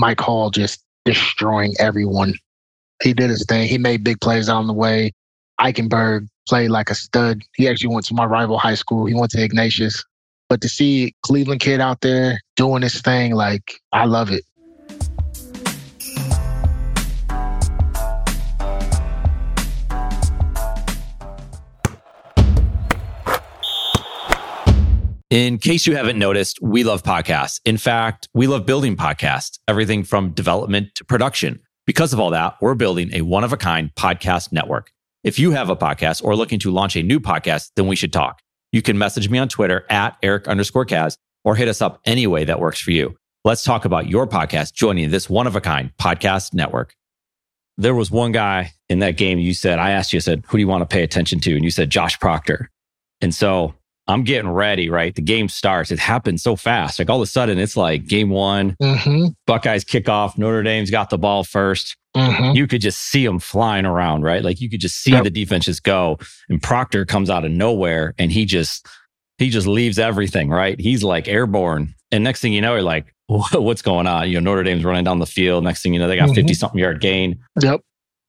Mike Hall just destroying everyone. He did his thing. He made big plays out on the way. Eichenberg played like a stud. He actually went to my rival high school. He went to Ignatius. But to see Cleveland kid out there doing his thing, like, I love it. In case you haven't noticed, we love podcasts. In fact, we love building podcasts, everything from development to production. Because of all that, we're building a one-of-a-kind podcast network. If you have a podcast or looking to launch a new podcast, then we should talk. You can message me on Twitter @Eric_Kaz or hit us up any way that works for you. Let's talk about your podcast joining this one-of-a-kind podcast network. There was one guy in that game you said, I asked you, I said, who do you want to pay attention to? And you said, Josh Proctor. And so I'm getting ready, right? The game starts. It happens so fast. Like all of a sudden, it's like game one, Buckeyes kick off. Notre Dame's got the ball first. You could just see them flying around, right? Like you could just see the defenses go. And Proctor comes out of nowhere and he just leaves everything, right? He's like airborne. And next thing you know, you're like, what's going on? You know, Notre Dame's running down the field. Next thing you know, they got 50-something yard gain.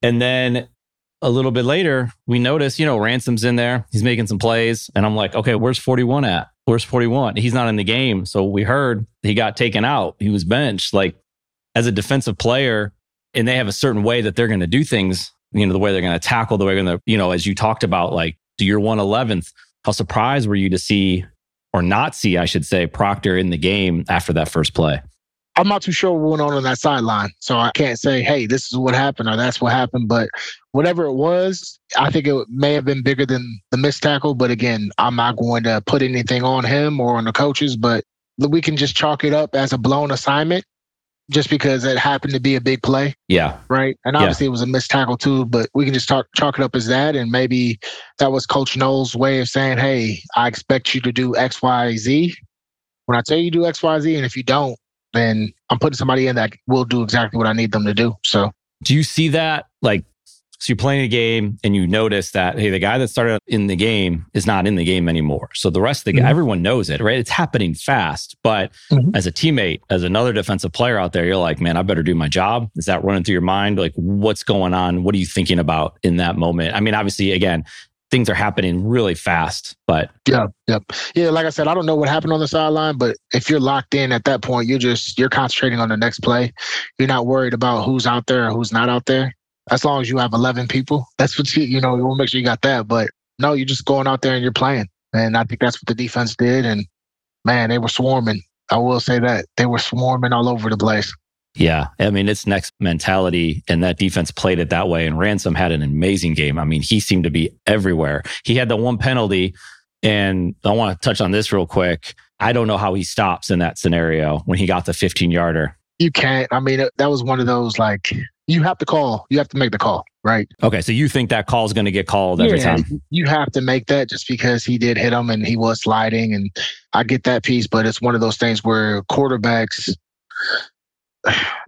And then a little bit later, we notice, you know, Ransom's in there. He's making some plays. And I'm like, okay, where's 41 at? Where's 41? He's not in the game. So we heard he got taken out. He was benched. Like, as a defensive player, and they have a certain way that they're going to do things, you know, the way they're going to tackle, the way they're going to, you know, as you talked about, like, do your 1/11th. How surprised were you to see, or not see, I should say, Proctor in the game after that first play? I'm not too sure what went on that sideline. So I can't say, hey, this is what happened or that's what happened. But whatever it was, I think it may have been bigger than the missed tackle. But again, I'm not going to put anything on him or on the coaches, but we can just chalk it up as a blown assignment just because it happened to be a big play. Yeah. Right. And obviously it was a missed tackle too, but we can just chalk it up as that. And maybe that was Coach Knowles' way of saying, hey, I expect you to do X, Y, Z. When I tell you do X, Y, Z, and if you don't, then I'm putting somebody in that will do exactly what I need them to do. So do you see that? Like, so you're playing a game and you notice that, hey, the guy that started in the game is not in the game anymore. So the rest of the guy, everyone knows it, right? It's happening fast. But as a teammate, as another defensive player out there, you're like, man, I better do my job. Is that running through your mind? Like, what's going on? What are you thinking about in that moment? I mean, obviously, again, things are happening really fast, but... Yeah, like I said, I don't know what happened on the sideline, but if you're locked in at that point, you're concentrating on the next play. You're not worried about who's out there or who's not out there. As long as you have 11 people, that's what you want to make sure you got that. But no, you're just going out there and you're playing. And I think that's what the defense did. And man, they were swarming. I will say that. They were swarming all over the place. Yeah. I mean, it's next mentality, and that defense played it that way. And Ransom had an amazing game. I mean, he seemed to be everywhere. He had the one penalty, and I want to touch on this real quick. I don't know how he stops in that scenario when he got the 15-yarder. You can't. I mean, that was one of those, like, you have to call. You have to make the call, right? Okay. So you think that call is going to get called every time? You have to make that just because he did hit him and he was sliding. And I get that piece, but it's one of those things where quarterbacks...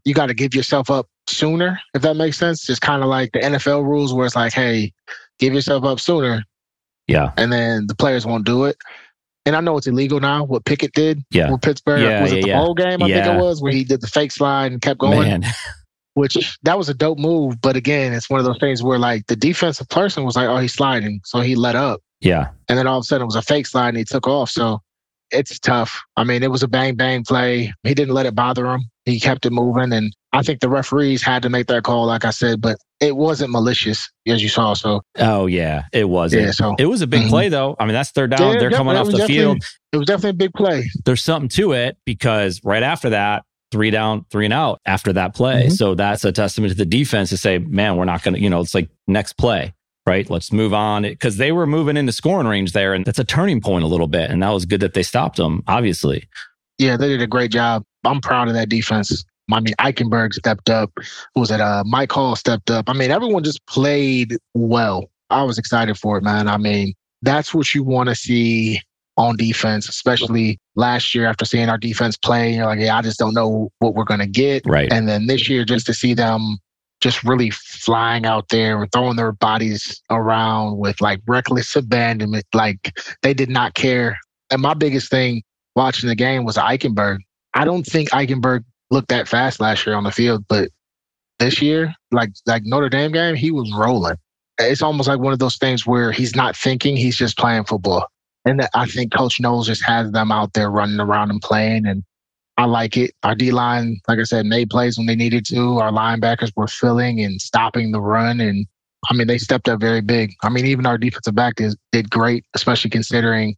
you got to give yourself up sooner, if that makes sense. It's kind of like the NFL rules where it's like, hey, give yourself up sooner. Yeah. And then the players won't do it. And I know it's illegal now, what Pickett did with Pittsburgh. Yeah, was it the bowl game, I think it was, where he did the fake slide and kept going? Which, that was a dope move. But again, it's one of those things where, like, the defensive person was like, oh, he's sliding. So he let up. Yeah. And then all of a sudden it was a fake slide and he took off. So it's tough. I mean, it was a bang-bang play. He didn't let it bother him. He kept it moving. And I think the referees had to make that call, like I said, but it wasn't malicious, as you saw. So, oh, yeah, it wasn't. Yeah, so, it was a big play, though. I mean, that's third down. They're coming off the field. It was definitely a big play. There's something to it because right after that, 3 down, 3 and out after that play. So that's a testament to the defense to say, man, we're not going to, you know, it's like next play, right? Let's move on. Because they were moving into scoring range there. And that's a turning point a little bit. And that was good that they stopped them, obviously. Yeah, they did a great job. I'm proud of that defense. I mean, Eichenberg stepped up. Who was it? Mike Hall stepped up. I mean, everyone just played well. I was excited for it, man. I mean, that's what you want to see on defense, especially last year after seeing our defense play. You're like, yeah, I just don't know what we're going to get. Right. And then this year, just to see them just really flying out there and throwing their bodies around with, like, reckless abandonment. Like, they did not care. And my biggest thing watching the game was Eichenberg. I don't think Eichenberg look that fast last year on the field, but this year, like Notre Dame game, he was rolling. It's almost like one of those things where he's not thinking, he's just playing football. And I think Coach Knowles just has them out there running around and playing, and I like it. Our D-line, like I said, made plays when they needed to. Our linebackers were filling and stopping the run, and I mean, they stepped up very big. I mean, even our defensive back did great, especially considering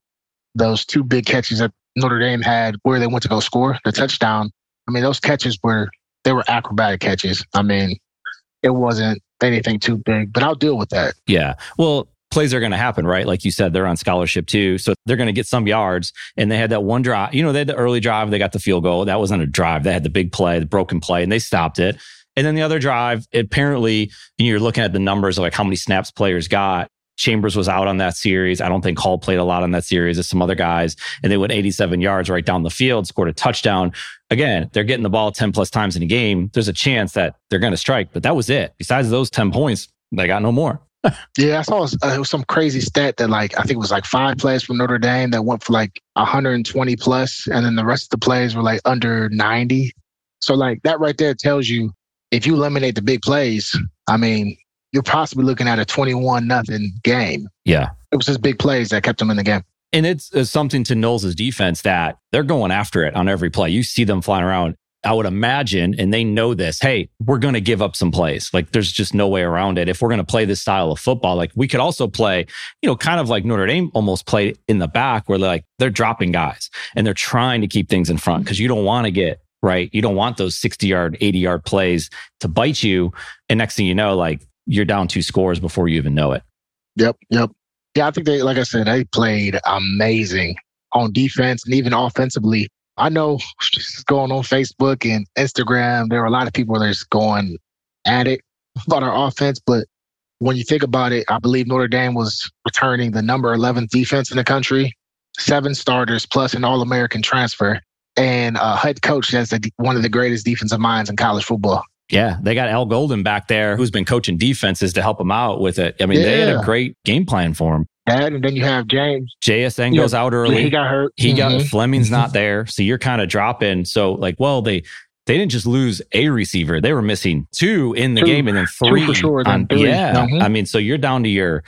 those two big catches that Notre Dame had where they went to go score, the touchdown. I mean, those catches were acrobatic catches. I mean, it wasn't anything too big, but I'll deal with that. Yeah. Well, plays are going to happen, right? Like you said, they're on scholarship too. So they're going to get some yards, and they had that one drive. You know, they had the early drive. They got the field goal. That wasn't a drive. They had the big play, the broken play, and they stopped it. And then the other drive, apparently, you're looking at the numbers of like how many snaps players got. Chambers was out on that series. I don't think Hall played a lot on that series as some other guys. And they went 87 yards right down the field, scored a touchdown. Again, they're getting the ball 10 plus times in a game. There's a chance that they're going to strike, but that was it. Besides those 10 points, they got no more. Yeah, I saw it was some crazy stat that I think it was five plays from Notre Dame that went for 120 plus. And then the rest of the plays were under 90. So that right there tells you, if you eliminate the big plays, I mean, you're possibly looking at a 21-0 game. Yeah. It was his big plays that kept them in the game. And it's something to Knowles' defense that they're going after it on every play. You see them flying around. I would imagine, and they know this, hey, we're going to give up some plays. There's just no way around it. If we're going to play this style of football, we could also play, kind of like Notre Dame almost played in the back where they're dropping guys and they're trying to keep things in front because you don't want to get right? You don't want those 60-yard, 80-yard plays to bite you. And next thing you know, you're down two scores before you even know it. Yep. Yeah, I think they, like I said, they played amazing on defense and even offensively. I know going on Facebook and Instagram, there were a lot of people that's going at it about our offense. But when you think about it, I believe Notre Dame was returning the number 11th defense in the country, 7 starters plus an All-American transfer. And a head coach that's one of the greatest defensive minds in college football. Yeah, they got Al Golden back there who's been coaching defenses to help him out with it. I mean, They had a great game plan for him. That, and then you have James. JSN goes out early. He got hurt. He got Fleming's not there. So you're kind of dropping. So they didn't just lose a receiver. They were missing 2 in the game and then 3. For sure, then 3. Yeah. Mm-hmm. I mean, so you're down to your,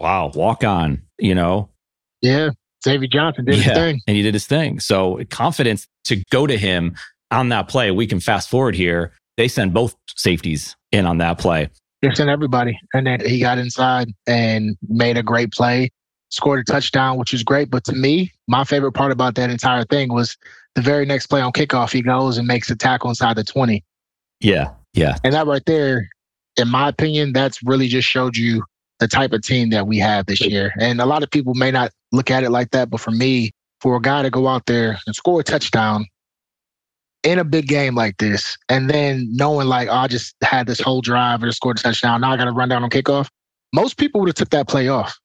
walk on, Yeah. Davy Johnson did his thing. And he did his thing. So confidence to go to him on that play. We can fast forward here. They send both safeties in on that play. They sent everybody. And then he got inside and made a great play, scored a touchdown, which was great. But to me, my favorite part about that entire thing was the very next play on kickoff, he goes and makes a tackle inside the 20. Yeah, yeah. And that right there, in my opinion, that's really just showed you the type of team that we have this year. And a lot of people may not look at it like that, but for me, for a guy to go out there and score a touchdown in a big game like this, and then knowing I just had this whole drive and scored a touchdown, now I got to run down on kickoff. Most people would have took that play off.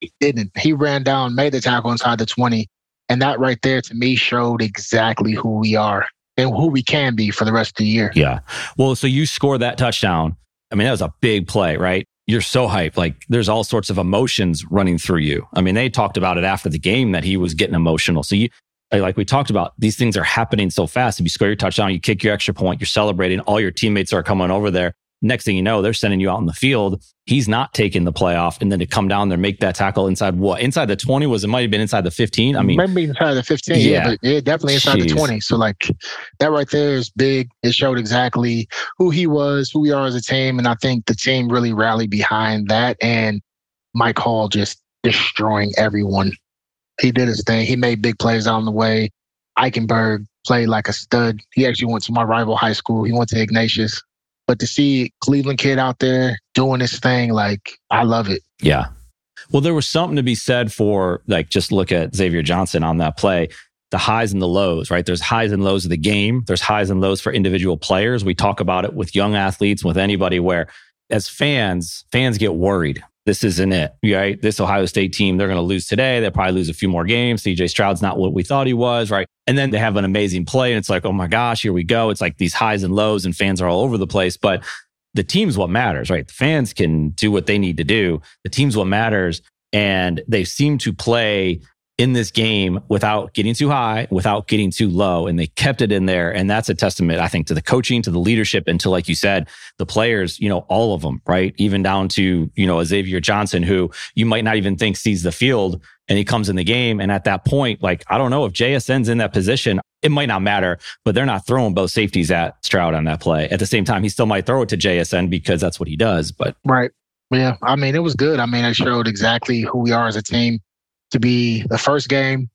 He didn't. He ran down, made the tackle inside the 20. And that right there to me showed exactly who we are and who we can be for the rest of the year. Yeah. Well, so you score that touchdown. I mean, that was a big play, right? You're so hyped. There's all sorts of emotions running through you. I mean, they talked about it after the game that he was getting emotional. So we talked about, these things are happening so fast. If you score your touchdown, you kick your extra point, you're celebrating, all your teammates are coming over there. Next thing you know, they're sending you out in the field. He's not taking the play off. And then to come down there, make that tackle inside what? Inside the 20 might've been inside the 15. I mean, maybe inside the 15. Yeah, but yeah, definitely inside the 20. So that right there is big. It showed exactly who he was, who we are as a team. And I think the team really rallied behind that. And Mike Hall just destroying everyone. He did his thing. He made big plays on the way. Eichenberg played like a stud. He actually went to my rival high school. He went to Ignatius. But to see Cleveland kid out there doing his thing, I love it. Yeah. Well, there was something to be said for, just look at Xavier Johnson on that play, the highs and the lows, right? There's highs and lows of the game. There's highs and lows for individual players. We talk about it with young athletes, with anybody where as fans get worried. This isn't it, right? This Ohio State team, they're going to lose today. They'll probably lose a few more games. CJ Stroud's not what we thought he was, right? And then they have an amazing play and it's oh my gosh, here we go. It's these highs and lows and fans are all over the place. But the team's what matters, right? The fans can do what they need to do. The team's what matters. And they seem to play in this game without getting too high, without getting too low. And they kept it in there. And that's a testament, I think, to the coaching, to the leadership, and to, like you said, the players, you know, all of them, right? Even down to, you know, Xavier Johnson, who you might not even think sees the field, and he comes in the game. And at that point, like, I don't know if JSN's in that position, it might not matter, but they're not throwing both safeties at Stroud on that play. At the same time, he still might throw it to JSN because that's what he does. But right. Yeah. I mean, it was good. I mean, it showed exactly who we are as a team. To be the first game,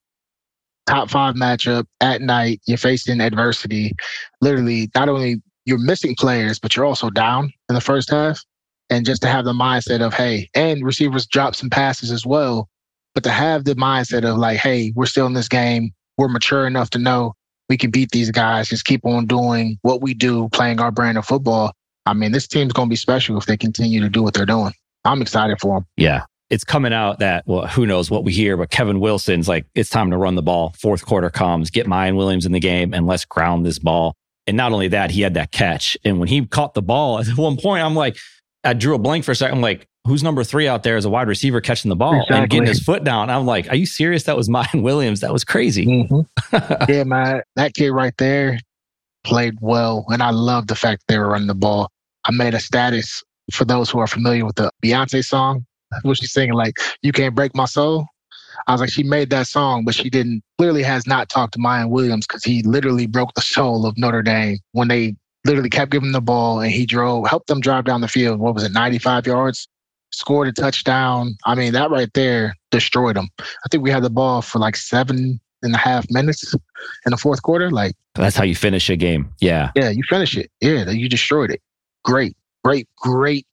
top five matchup at night, you're facing adversity. Literally, not only you're missing players, but you're also down in the first half. And just to have the mindset of, hey, and receivers drop some passes as well. But to have the mindset of like, hey, we're still in this game. We're mature enough to know we can beat these guys. Just keep on doing what we do, playing our brand of football. I mean, this team's going to be special if they continue to do what they're doing. I'm excited for them. Yeah. It's coming out that, well, who knows what we hear, but Kevin Wilson's like, it's time to run the ball. Fourth quarter comes, get Miyan Williams in the game, and let's ground this ball. And not only that, he had that catch. And when he caught the ball, at one point, I'm like, I drew a blank for a second. I'm like, who's number three out there as a wide receiver catching the ball and getting his foot down? I'm like, are you serious? That was Miyan Williams. That was crazy. Mm-hmm. Yeah, man. That kid right there played well. And I love the fact they were running the ball. I made a status for those who are familiar with the Beyonce song. What she's singing, like, you can't break my soul. I was like, she made that song, but she didn't, clearly has not talked to Miyan Williams, because he literally broke the soul of Notre Dame when they literally kept giving the ball and he helped them drive down the field. What was it, 95 yards? Scored a touchdown. I mean, that right there destroyed them. I think we had the ball for like 7.5 minutes in the fourth quarter. Like, that's how you finish a game. Yeah. Yeah, you finish it. Yeah, you destroyed it. Great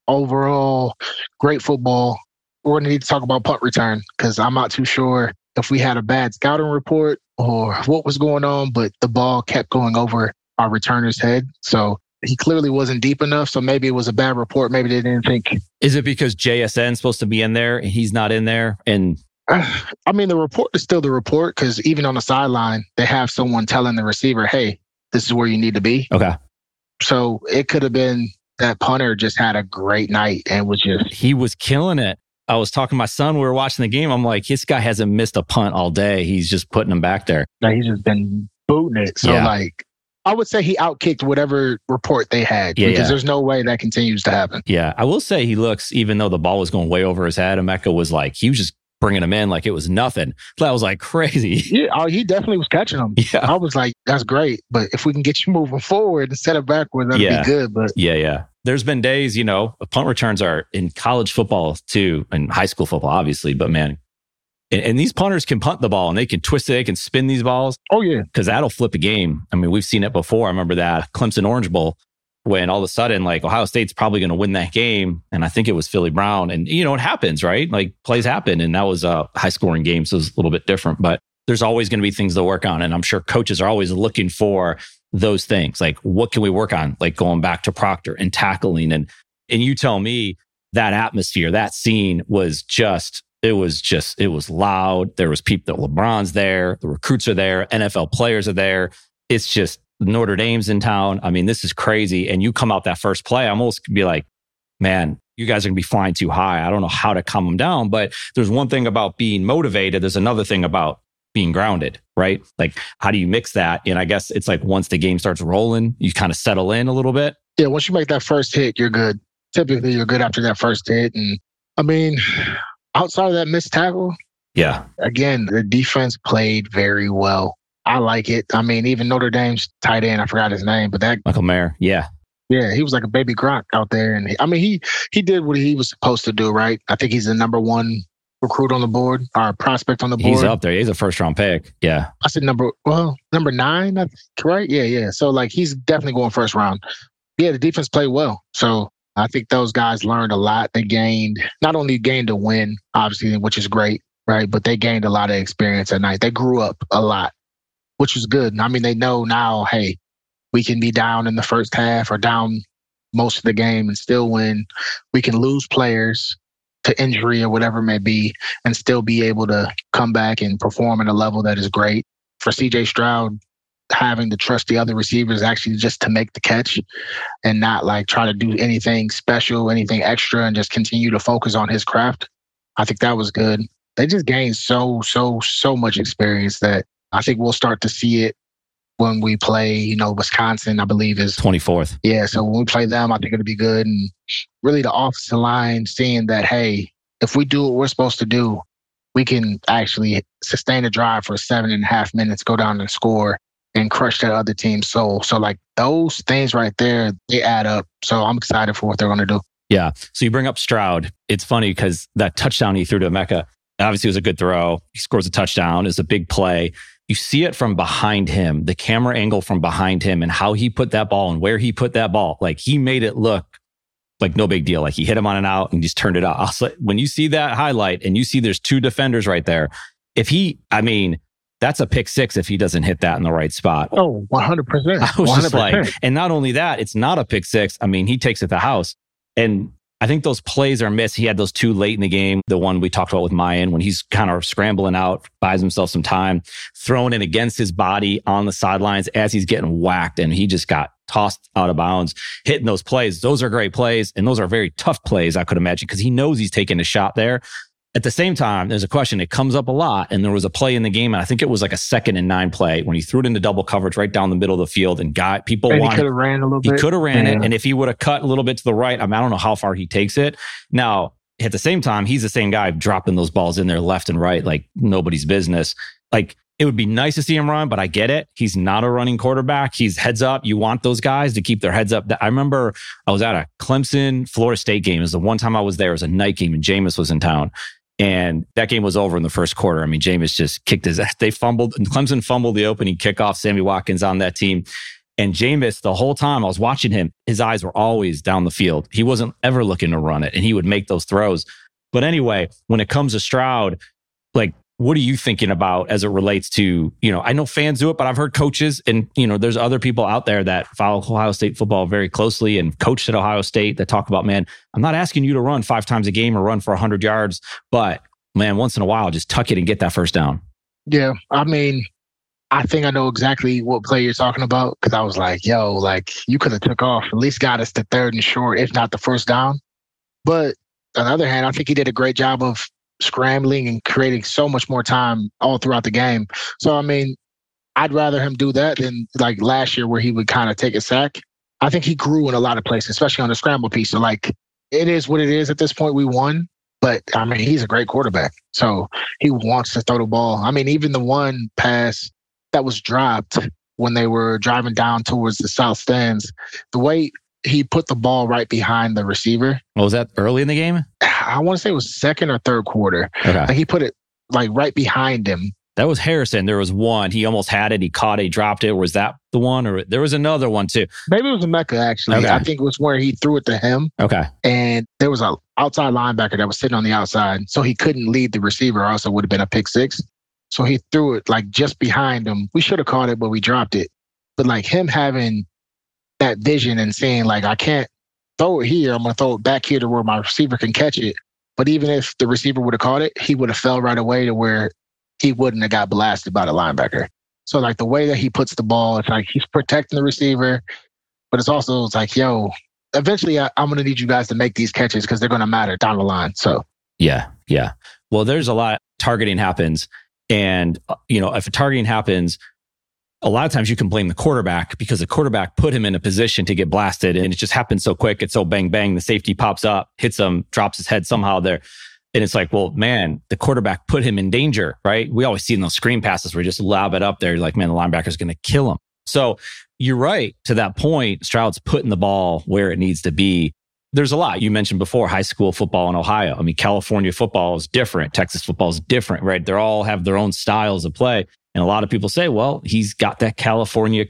overall, great football. We're going to need to talk about punt return, because I'm not too sure if we had a bad scouting report or what was going on, but the ball kept going over our returner's head. So he clearly wasn't deep enough. So maybe it was a bad report. Maybe they didn't think. Is it because JSN's supposed to be in there and he's not in there? And I mean, the report is still the report, because even on the sideline, they have someone telling the receiver, hey, this is where you need to be. Okay. So it could have been that punter just had a great night and was just... He was killing it. I was talking to my son, we were watching the game. I'm like, this guy hasn't missed a punt all day. He's just putting them back there. Like, he's just been booting it. So, yeah. Like, I would say he outkicked whatever report they had, because there's no way that continues to happen. Yeah, I will say he looks, even though the ball was going way over his head, Emeka was like, he was just bringing him in like it was nothing. That was like crazy. Yeah, oh, he definitely was catching them. Yeah. I was like, that's great. But if we can get you moving forward instead of backwards, that'd be good. But yeah. There's been days, you know, punt returns are in college football too, and high school football, obviously. But man, and these punters can punt the ball and they can twist it, they can spin these balls. Oh, yeah. Because that'll flip a game. I mean, we've seen it before. I remember that Clemson Orange Bowl, when all of a sudden, like, Ohio State's probably going to win that game. And I think it was Philly Brown. And, you know, it happens, right? Like, plays happen. And that was a high scoring game. So it was a little bit different. But there's always going to be things to work on. And I'm sure coaches are always looking for those things. Like, what can we work on? Like, going back to Proctor and tackling. And you tell me that atmosphere, that scene was just... It was loud. There was people that LeBron's there. The recruits are there. NFL players are there. It's just Notre Dame's in town. I mean, this is crazy. And you come out that first play, I'm almost be like, man, you guys are going to be flying too high. I don't know how to calm them down. But there's one thing about being motivated. There's another thing about being grounded, right? Like, how do you mix that? And I guess it's like, once the game starts rolling, you kind of settle in a little bit. Yeah. Once you make that first hit, you're good. Typically, you're good after that first hit. And I mean... outside of that missed tackle, again, the defense played very well. I like it. I mean, even Notre Dame's tight end, I forgot his name, but that... Michael Mayer, yeah, he was like a baby Gronk out there. And he did what he was supposed to do, right? I think he's the number one recruit on the board, or prospect on the board. He's up there. He's a first-round pick, I said number 9, I think, right? Yeah. So, like, he's definitely going first round. Yeah, the defense played well. So... I think those guys learned a lot. They not only gained a win, obviously, which is great, right? But they gained a lot of experience at night. They grew up a lot, which was good. I mean, they know now, hey, we can be down in the first half or down most of the game and still win. We can lose players to injury or whatever it may be and still be able to come back and perform at a level that is great. For CJ Stroud, having to trust the other receivers actually just to make the catch and not like try to do anything special, anything extra, and just continue to focus on his craft. I think that was good. they just gained so much experience that I think we'll start to see it when we play, Wisconsin, I believe is 24th. Yeah. So when we play them, I think it'll be good. And really the offensive line seeing that, hey, if we do what we're supposed to do, we can actually sustain a drive for 7.5 minutes, go down and score and crush that other team's soul. So like those things right there, they add up. So I'm excited for what they're going to do. Yeah. So you bring up Stroud. It's funny because that touchdown he threw to Emeka, obviously it was a good throw. He scores a touchdown. It's a big play. You see it from behind him, the camera angle from behind him and how he put that ball and where he put that ball. Like he made it look like no big deal. Like he hit him on an out and just turned it out. When you see that highlight and you see there's two defenders right there, that's a pick six if he doesn't hit that in the right spot. Oh, 100%. I was 100%. Just like, and not only that, it's not a pick six. I mean, he takes it to house. And I think those plays are missed. He had those two late in the game. The one we talked about with Miyan, when he's kind of scrambling out, buys himself some time, thrown in against his body on the sidelines as he's getting whacked. And he just got tossed out of bounds, hitting those plays. Those are great plays. And those are very tough plays, I could imagine, because he knows he's taking a shot there. At the same time, there's a question. It comes up a lot. And there was a play in the game, and I think it was like a 2nd and 9 play when he threw it into double coverage right down the middle of the field and got people. And he could have ran a little bit. He could have ran it. And if he would have cut a little bit to the right, I don't know how far he takes it. Now, at the same time, he's the same guy dropping those balls in there left and right, like nobody's business. Like, it would be nice to see him run, but I get it. He's not a running quarterback. He's heads up. You want those guys to keep their heads up. I remember I was at a Clemson, Florida State game. It was the one time I was there. It was a night game and Jameis was in town. And that game was over in the first quarter. I mean, Jameis just kicked his ass. They fumbled. And Clemson fumbled the opening kickoff. Sammy Watkins on that team. And Jameis, the whole time I was watching him, his eyes were always down the field. He wasn't ever looking to run it. And he would make those throws. But anyway, when it comes to Stroud, like, what are you thinking about as it relates to, I know fans do it, but I've heard coaches and, there's other people out there that follow Ohio State football very closely and coached at Ohio State that talk about, man, I'm not asking you to run 5 times a game or run for 100 yards, but man, once in a while, just tuck it and get that first down. Yeah. I mean, I think I know exactly what play you're talking about. Cause I was like, you could have took off, at least got us to 3rd and short, if not the first down. But on the other hand, I think he did a great job of scrambling and creating so much more time all throughout the game. So, I mean, I'd rather him do that than like last year where he would kind of take a sack. I think he grew in a lot of places, especially on the scramble piece. So, like, it is what it is at this point. We won, but I mean, he's a great quarterback. So he wants to throw the ball. I mean, even the one pass that was dropped when they were driving down towards the South Stands, the way he put the ball right behind the receiver. What was that, early in the game? I want to say it was 2nd or 3rd quarter. Okay. Like he put it like right behind him. That was Harrison. There was one. He almost had it. He caught it. He dropped it. Was that the one? Or there was another one too. Maybe it was Emeka actually. Okay. I think it was where he threw it to him. Okay. And there was an outside linebacker that was sitting on the outside. So he couldn't lead the receiver or else it would have been a pick six. So he threw it like just behind him. We should have caught it, but we dropped it. But like him having that vision and saying like, I can't throw it here. I'm going to throw it back here to where my receiver can catch it. But even if the receiver would have caught it, he would have fell right away to where he wouldn't have got blasted by the linebacker. So like the way that he puts the ball, it's like he's protecting the receiver, but it's like, eventually I'm going to need you guys to make these catches because they're going to matter down the line. So yeah. Well, there's a lot of targeting happens. And, if a targeting happens, a lot of times you can blame the quarterback because the quarterback put him in a position to get blasted and it just happens so quick. It's so bang, bang. The safety pops up, hits him, drops his head somehow there. And it's like, well, man, the quarterback put him in danger, right? We always see in those screen passes where you just lob it up there. You're like, man, the linebacker's going to kill him. So you're right. To that point, Stroud's putting the ball where it needs to be. There's a lot. You mentioned before high school football in Ohio. I mean, California football is different. Texas football is different, right? They all have their own styles of play. And a lot of people say, well, he's got that California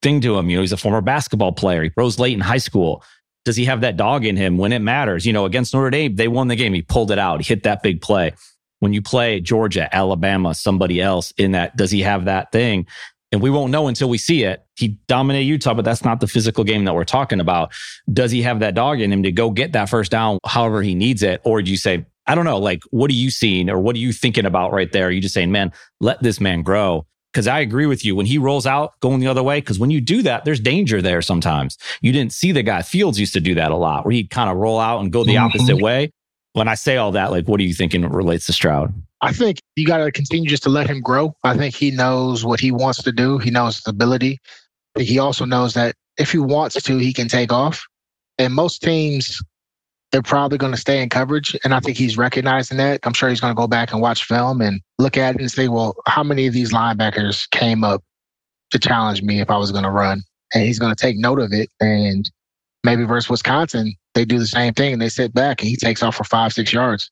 thing to him. He's a former basketball player. He rose late in high school. Does he have that dog in him when it matters? Against Notre Dame, they won the game. He pulled it out. He hit that big play. When you play Georgia, Alabama, somebody else in that, does he have that thing? And we won't know until we see it. He dominated Utah, but that's not the physical game that we're talking about. Does he have that dog in him to go get that first down however he needs it? Or do you say, I don't know, like, what are you seeing or what are you thinking about right there? Are you just saying, man, let this man grow? Because I agree with you. When he rolls out, going the other way, because when you do that, there's danger there sometimes. You didn't see the guy. Fields used to do that a lot, where he'd kind of roll out and go the opposite way. When I say all that, like, what are you thinking relates to Stroud? I think you got to continue just to let him grow. I think he knows what he wants to do. He knows his ability. He also knows that if he wants to, he can take off. And most teams, they're probably going to stay in coverage. And I think he's recognizing that. I'm sure he's going to go back and watch film and look at it and say, well, how many of these linebackers came up to challenge me if I was going to run? And he's going to take note of it. And maybe versus Wisconsin, they do the same thing and they sit back and he takes off for 5-6 yards.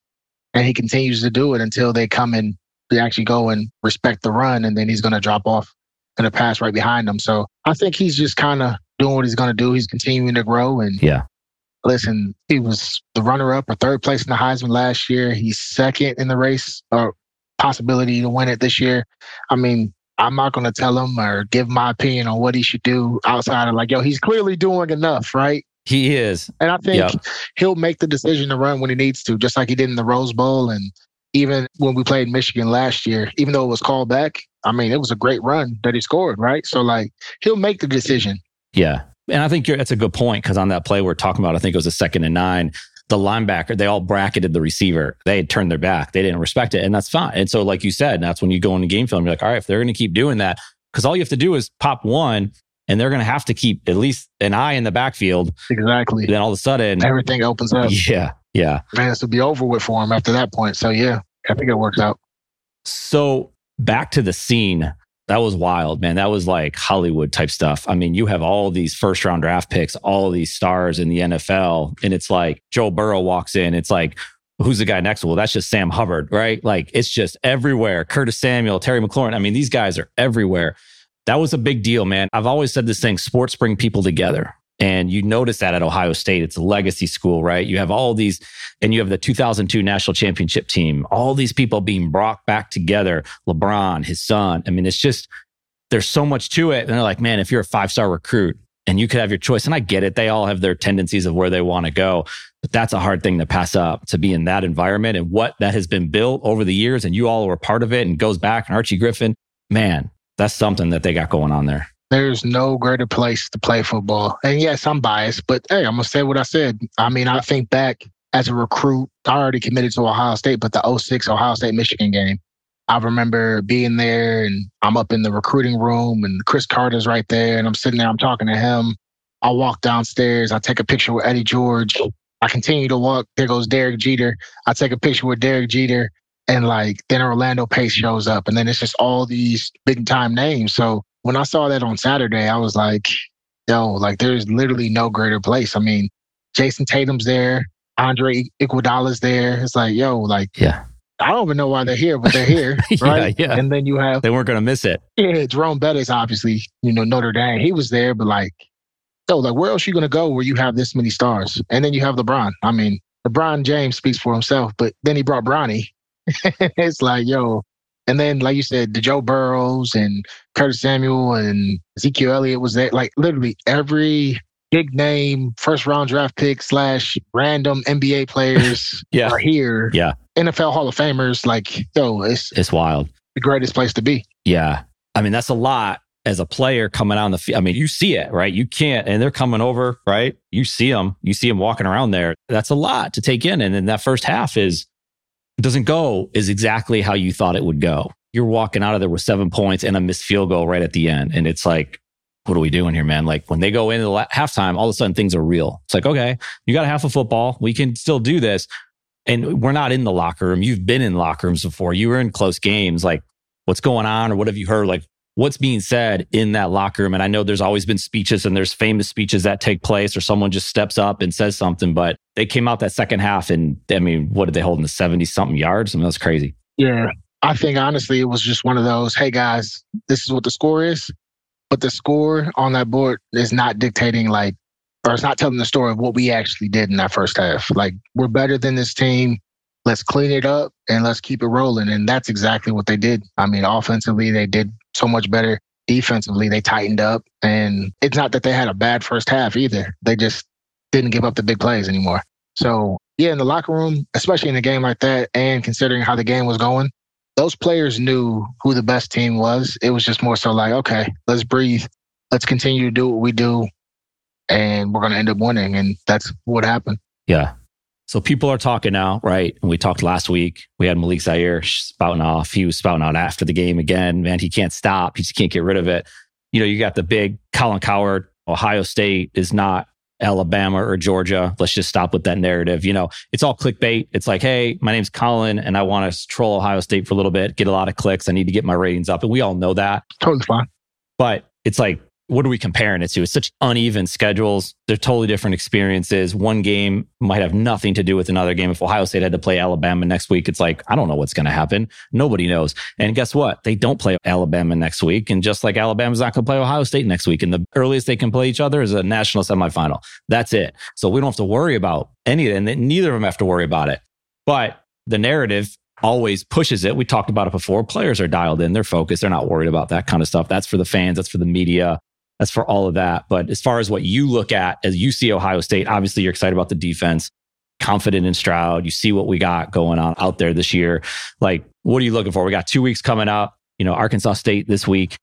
And he continues to do it until they come and they actually go and respect the run. And then he's going to drop off and a pass right behind him. So I think he's just kind of doing what he's going to do. He's continuing to grow. And yeah, listen, he was the runner-up or third place in the Heisman last year. He's second in the race or possibility to win it this year. I mean, I'm not going to tell him or give my opinion on what he should do outside of like, yo, he's clearly doing enough, right? He is. And I think he'll make the decision to run when he needs to, just like he did in the Rose Bowl. And even when we played Michigan last year, even though it was called back, I mean, it was a great run that he scored, right? So like, he'll make the decision. Yeah. And I think that's a good point, because on that play we're talking about, I think it was a 2nd and 9, the linebacker, they all bracketed the receiver. They had turned their back. They didn't respect it. And that's fine. And so like you said, that's when you go into game film, you're like, all right, if they're going to keep doing that, because all you have to do is pop one and they're going to have to keep at least an eye in the backfield. Exactly. Then all of a sudden, everything opens up. Yeah. Yeah. Man, this would be over with for him after that point. So yeah, I think it worked out. So back to the scene. That was wild, man. That was like Hollywood type stuff. I mean, you have all these first round draft picks, all these stars in the NFL. And it's like Joe Burrow walks in. It's like, who's the guy next? Well, that's just Sam Hubbard, right? Like, it's just everywhere. Curtis Samuel, Terry McLaurin. I mean, these guys are everywhere. That was a big deal, man. I've always said this thing, sports bring people together. And you notice that at Ohio State, it's a legacy school, right? You have all these, and you have the 2002 national championship team, all these people being brought back together, LeBron, his son. I mean, it's just, there's so much to it. And they're like, man, if you're a 5-star recruit and you could have your choice, and I get it, they all have their tendencies of where they want to go, but that's a hard thing to pass up, to be in that environment and what that has been built over the years. And you all were part of it, and goes back, and Archie Griffin, man, that's something that they got going on there. There's no greater place to play football. And yes, I'm biased, but hey, I'm going to say what I said. I mean, I think back as a recruit, I already committed to Ohio State, but the 06 Ohio State-Michigan game, I remember being there and I'm up in the recruiting room and Chris Carter's right there and I'm sitting there, I'm talking to him. I walk downstairs, I take a picture with Eddie George. I continue to walk. There goes Derek Jeter. I take a picture with Derek Jeter. And like, then Orlando Pace shows up, and then it's just all these big time names. So when I saw that on Saturday, I was like, yo, like there's literally no greater place. I mean, Jason Tatum's there, Andre Iguodala's there. It's like, yo, like, yeah, I don't even know why they're here, but they're here. Right. Yeah, yeah. And then you have, they weren't going to miss it. Yeah. Jerome Bettis, obviously, you know, Notre Dame, he was there, but like, yo, like where else are you going to go where you have this many stars? And then you have LeBron. I mean, LeBron James speaks for himself, but then he brought Bronny. It's like, yo. And then, like you said, the Joe Burrows and Curtis Samuel and Ezekiel Elliott was there. Like, literally every big name, first round draft pick / random NBA players are here. Yeah. NFL Hall of Famers. Like, yo, it's wild. The greatest place to be. Yeah. I mean, that's a lot as a player coming out on the field. I mean, you see it, right? You can't, and they're coming over, right? You see them walking around there. That's a lot to take in. And then that first half is exactly how you thought it would go. You're walking out of there with 7 points and a missed field goal right at the end. And it's like, what are we doing here, man? Like when they go into the halftime, all of a sudden things are real. It's like, okay, you got half a football. We can still do this. And we're not in the locker room. You've been in locker rooms before. You were in close games. Like what's going on, or what have you heard? Like what's being said in that locker room? And I know there's always been speeches, and there's famous speeches that take place, or someone just steps up and says something, but they came out that second half and, I mean, what did they hold in the 70-something yards? I mean, that's crazy. Yeah. I think, honestly, it was just one of those, hey, guys, this is what the score is, but the score on that board is not dictating, like, or it's not telling the story of what we actually did in that first half. Like, we're better than this team. Let's clean it up and let's keep it rolling. And that's exactly what they did. I mean, offensively, they did so much better. Defensively, they tightened up. And it's not that they had a bad first half either. They just didn't give up the big plays anymore. So yeah, in the locker room, especially in a game like that, and considering how the game was going, those players knew who the best team was. It was just more so like, okay, let's breathe. Let's continue to do what we do. And we're going to end up winning. And that's what happened. Yeah. So people are talking now, right? And we talked last week. We had Malik Zaire spouting off. He was spouting out after the game again. Man, he can't stop. He just can't get rid of it. You know, you got the big Colin Cowherd. Ohio State is not Alabama or Georgia. Let's just stop with that narrative. You know, it's all clickbait. It's like, hey, my name's Colin and I want to troll Ohio State for a little bit, get a lot of clicks. I need to get my ratings up. And we all know that. Totally fine. But it's like, what are we comparing it to? It's such uneven schedules. They're totally different experiences. One game might have nothing to do with another game. If Ohio State had to play Alabama next week, it's like, I don't know what's going to happen. Nobody knows. And guess what? They don't play Alabama next week. And just like Alabama's not going to play Ohio State next week. And the earliest they can play each other is a national semifinal. That's it. So we don't have to worry about any of it. And neither of them have to worry about it. But the narrative always pushes it. We talked about it before. Players are dialed in. They're focused. They're not worried about that kind of stuff. That's for the fans. That's for the media. That's for all of that. But as far as what you look at as you see Ohio State, obviously you're excited about the defense, confident in Stroud. You see what we got going on out there this year. Like, what are you looking for? We got 2 weeks coming up. You know, Arkansas State this week,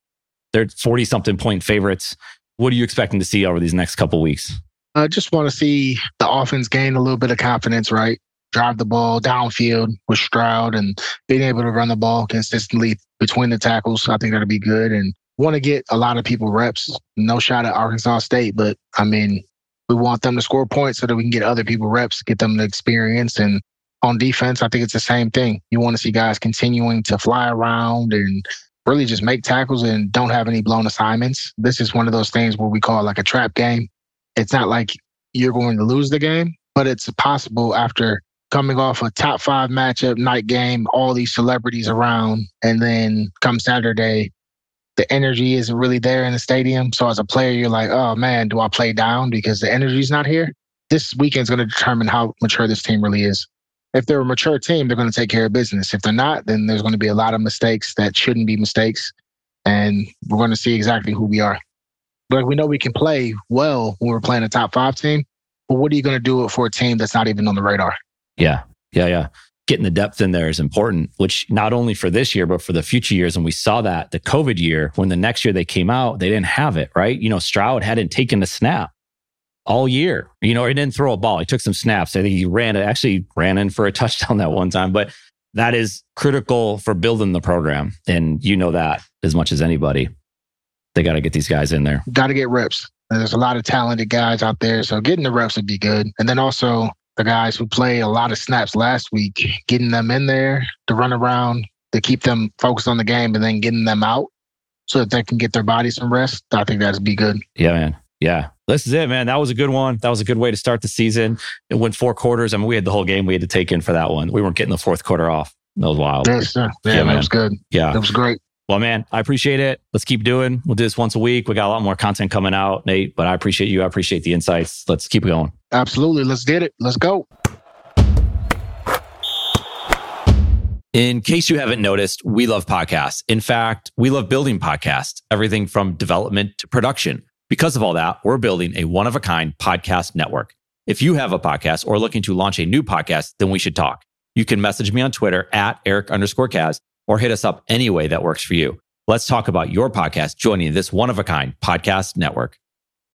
they're 40-something point favorites. What are you expecting to see over these next couple of weeks? I just want to see the offense gain a little bit of confidence, right? Drive the ball downfield with Stroud and being able to run the ball consistently between the tackles. I think that'll be good. And want to get a lot of people reps. No shot at Arkansas State, but I mean, we want them to score points so that we can get other people reps, get them the experience. And on defense, I think it's the same thing. You want to see guys continuing to fly around and really just make tackles and don't have any blown assignments. This is one of those things where we call like a trap game. It's not like you're going to lose the game, but it's possible after coming off a top 5 matchup, night game, all these celebrities around, and then come Saturday, the energy isn't really there in the stadium. So as a player, you're like, oh man, do I play down because the energy's not here? This weekend's going to determine how mature this team really is. If they're a mature team, they're going to take care of business. If they're not, then there's going to be a lot of mistakes that shouldn't be mistakes. And we're going to see exactly who we are. But we know we can play well when we're playing a top 5 team. But what are you going to do for a team that's not even on the radar? Yeah. Getting the depth in there is important, which not only for this year, but for the future years. And we saw that the COVID year, when the next year they came out, they didn't have it, right? You know, Stroud hadn't taken a snap all year. You know, he didn't throw a ball. He took some snaps. I think he actually ran in for a touchdown that one time. But that is critical for building the program. And you know that as much as anybody. They got to get these guys in there. Got to get reps. There's a lot of talented guys out there. So getting the reps would be good. And then also, the guys who play a lot of snaps last week, getting them in there to run around, to keep them focused on the game, and then getting them out so that they can get their bodies some rest. I think that'd be good. Yeah, man. Yeah. This is it, man. That was a good one. That was a good way to start the season. It went 4 quarters. I mean, we had the whole game we had to take in for that one. We weren't getting the fourth quarter off. That was wild. Yes, sir. Yeah, man. It was good. Yeah. It was great. Well, man, I appreciate it. Let's keep doing. We'll do this once a week. We got a lot more content coming out, Nate, but I appreciate you. I appreciate the insights. Let's keep going. Absolutely. Let's get it. Let's go. In case you haven't noticed, we love podcasts. In fact, we love building podcasts, everything from development to production. Because of all that, we're building a one-of-a-kind podcast network. If you have a podcast or looking to launch a new podcast, then we should talk. You can message me on Twitter @Eric_Kaz. Or hit us up any way that works for you. Let's talk about your podcast joining this one-of-a-kind podcast network.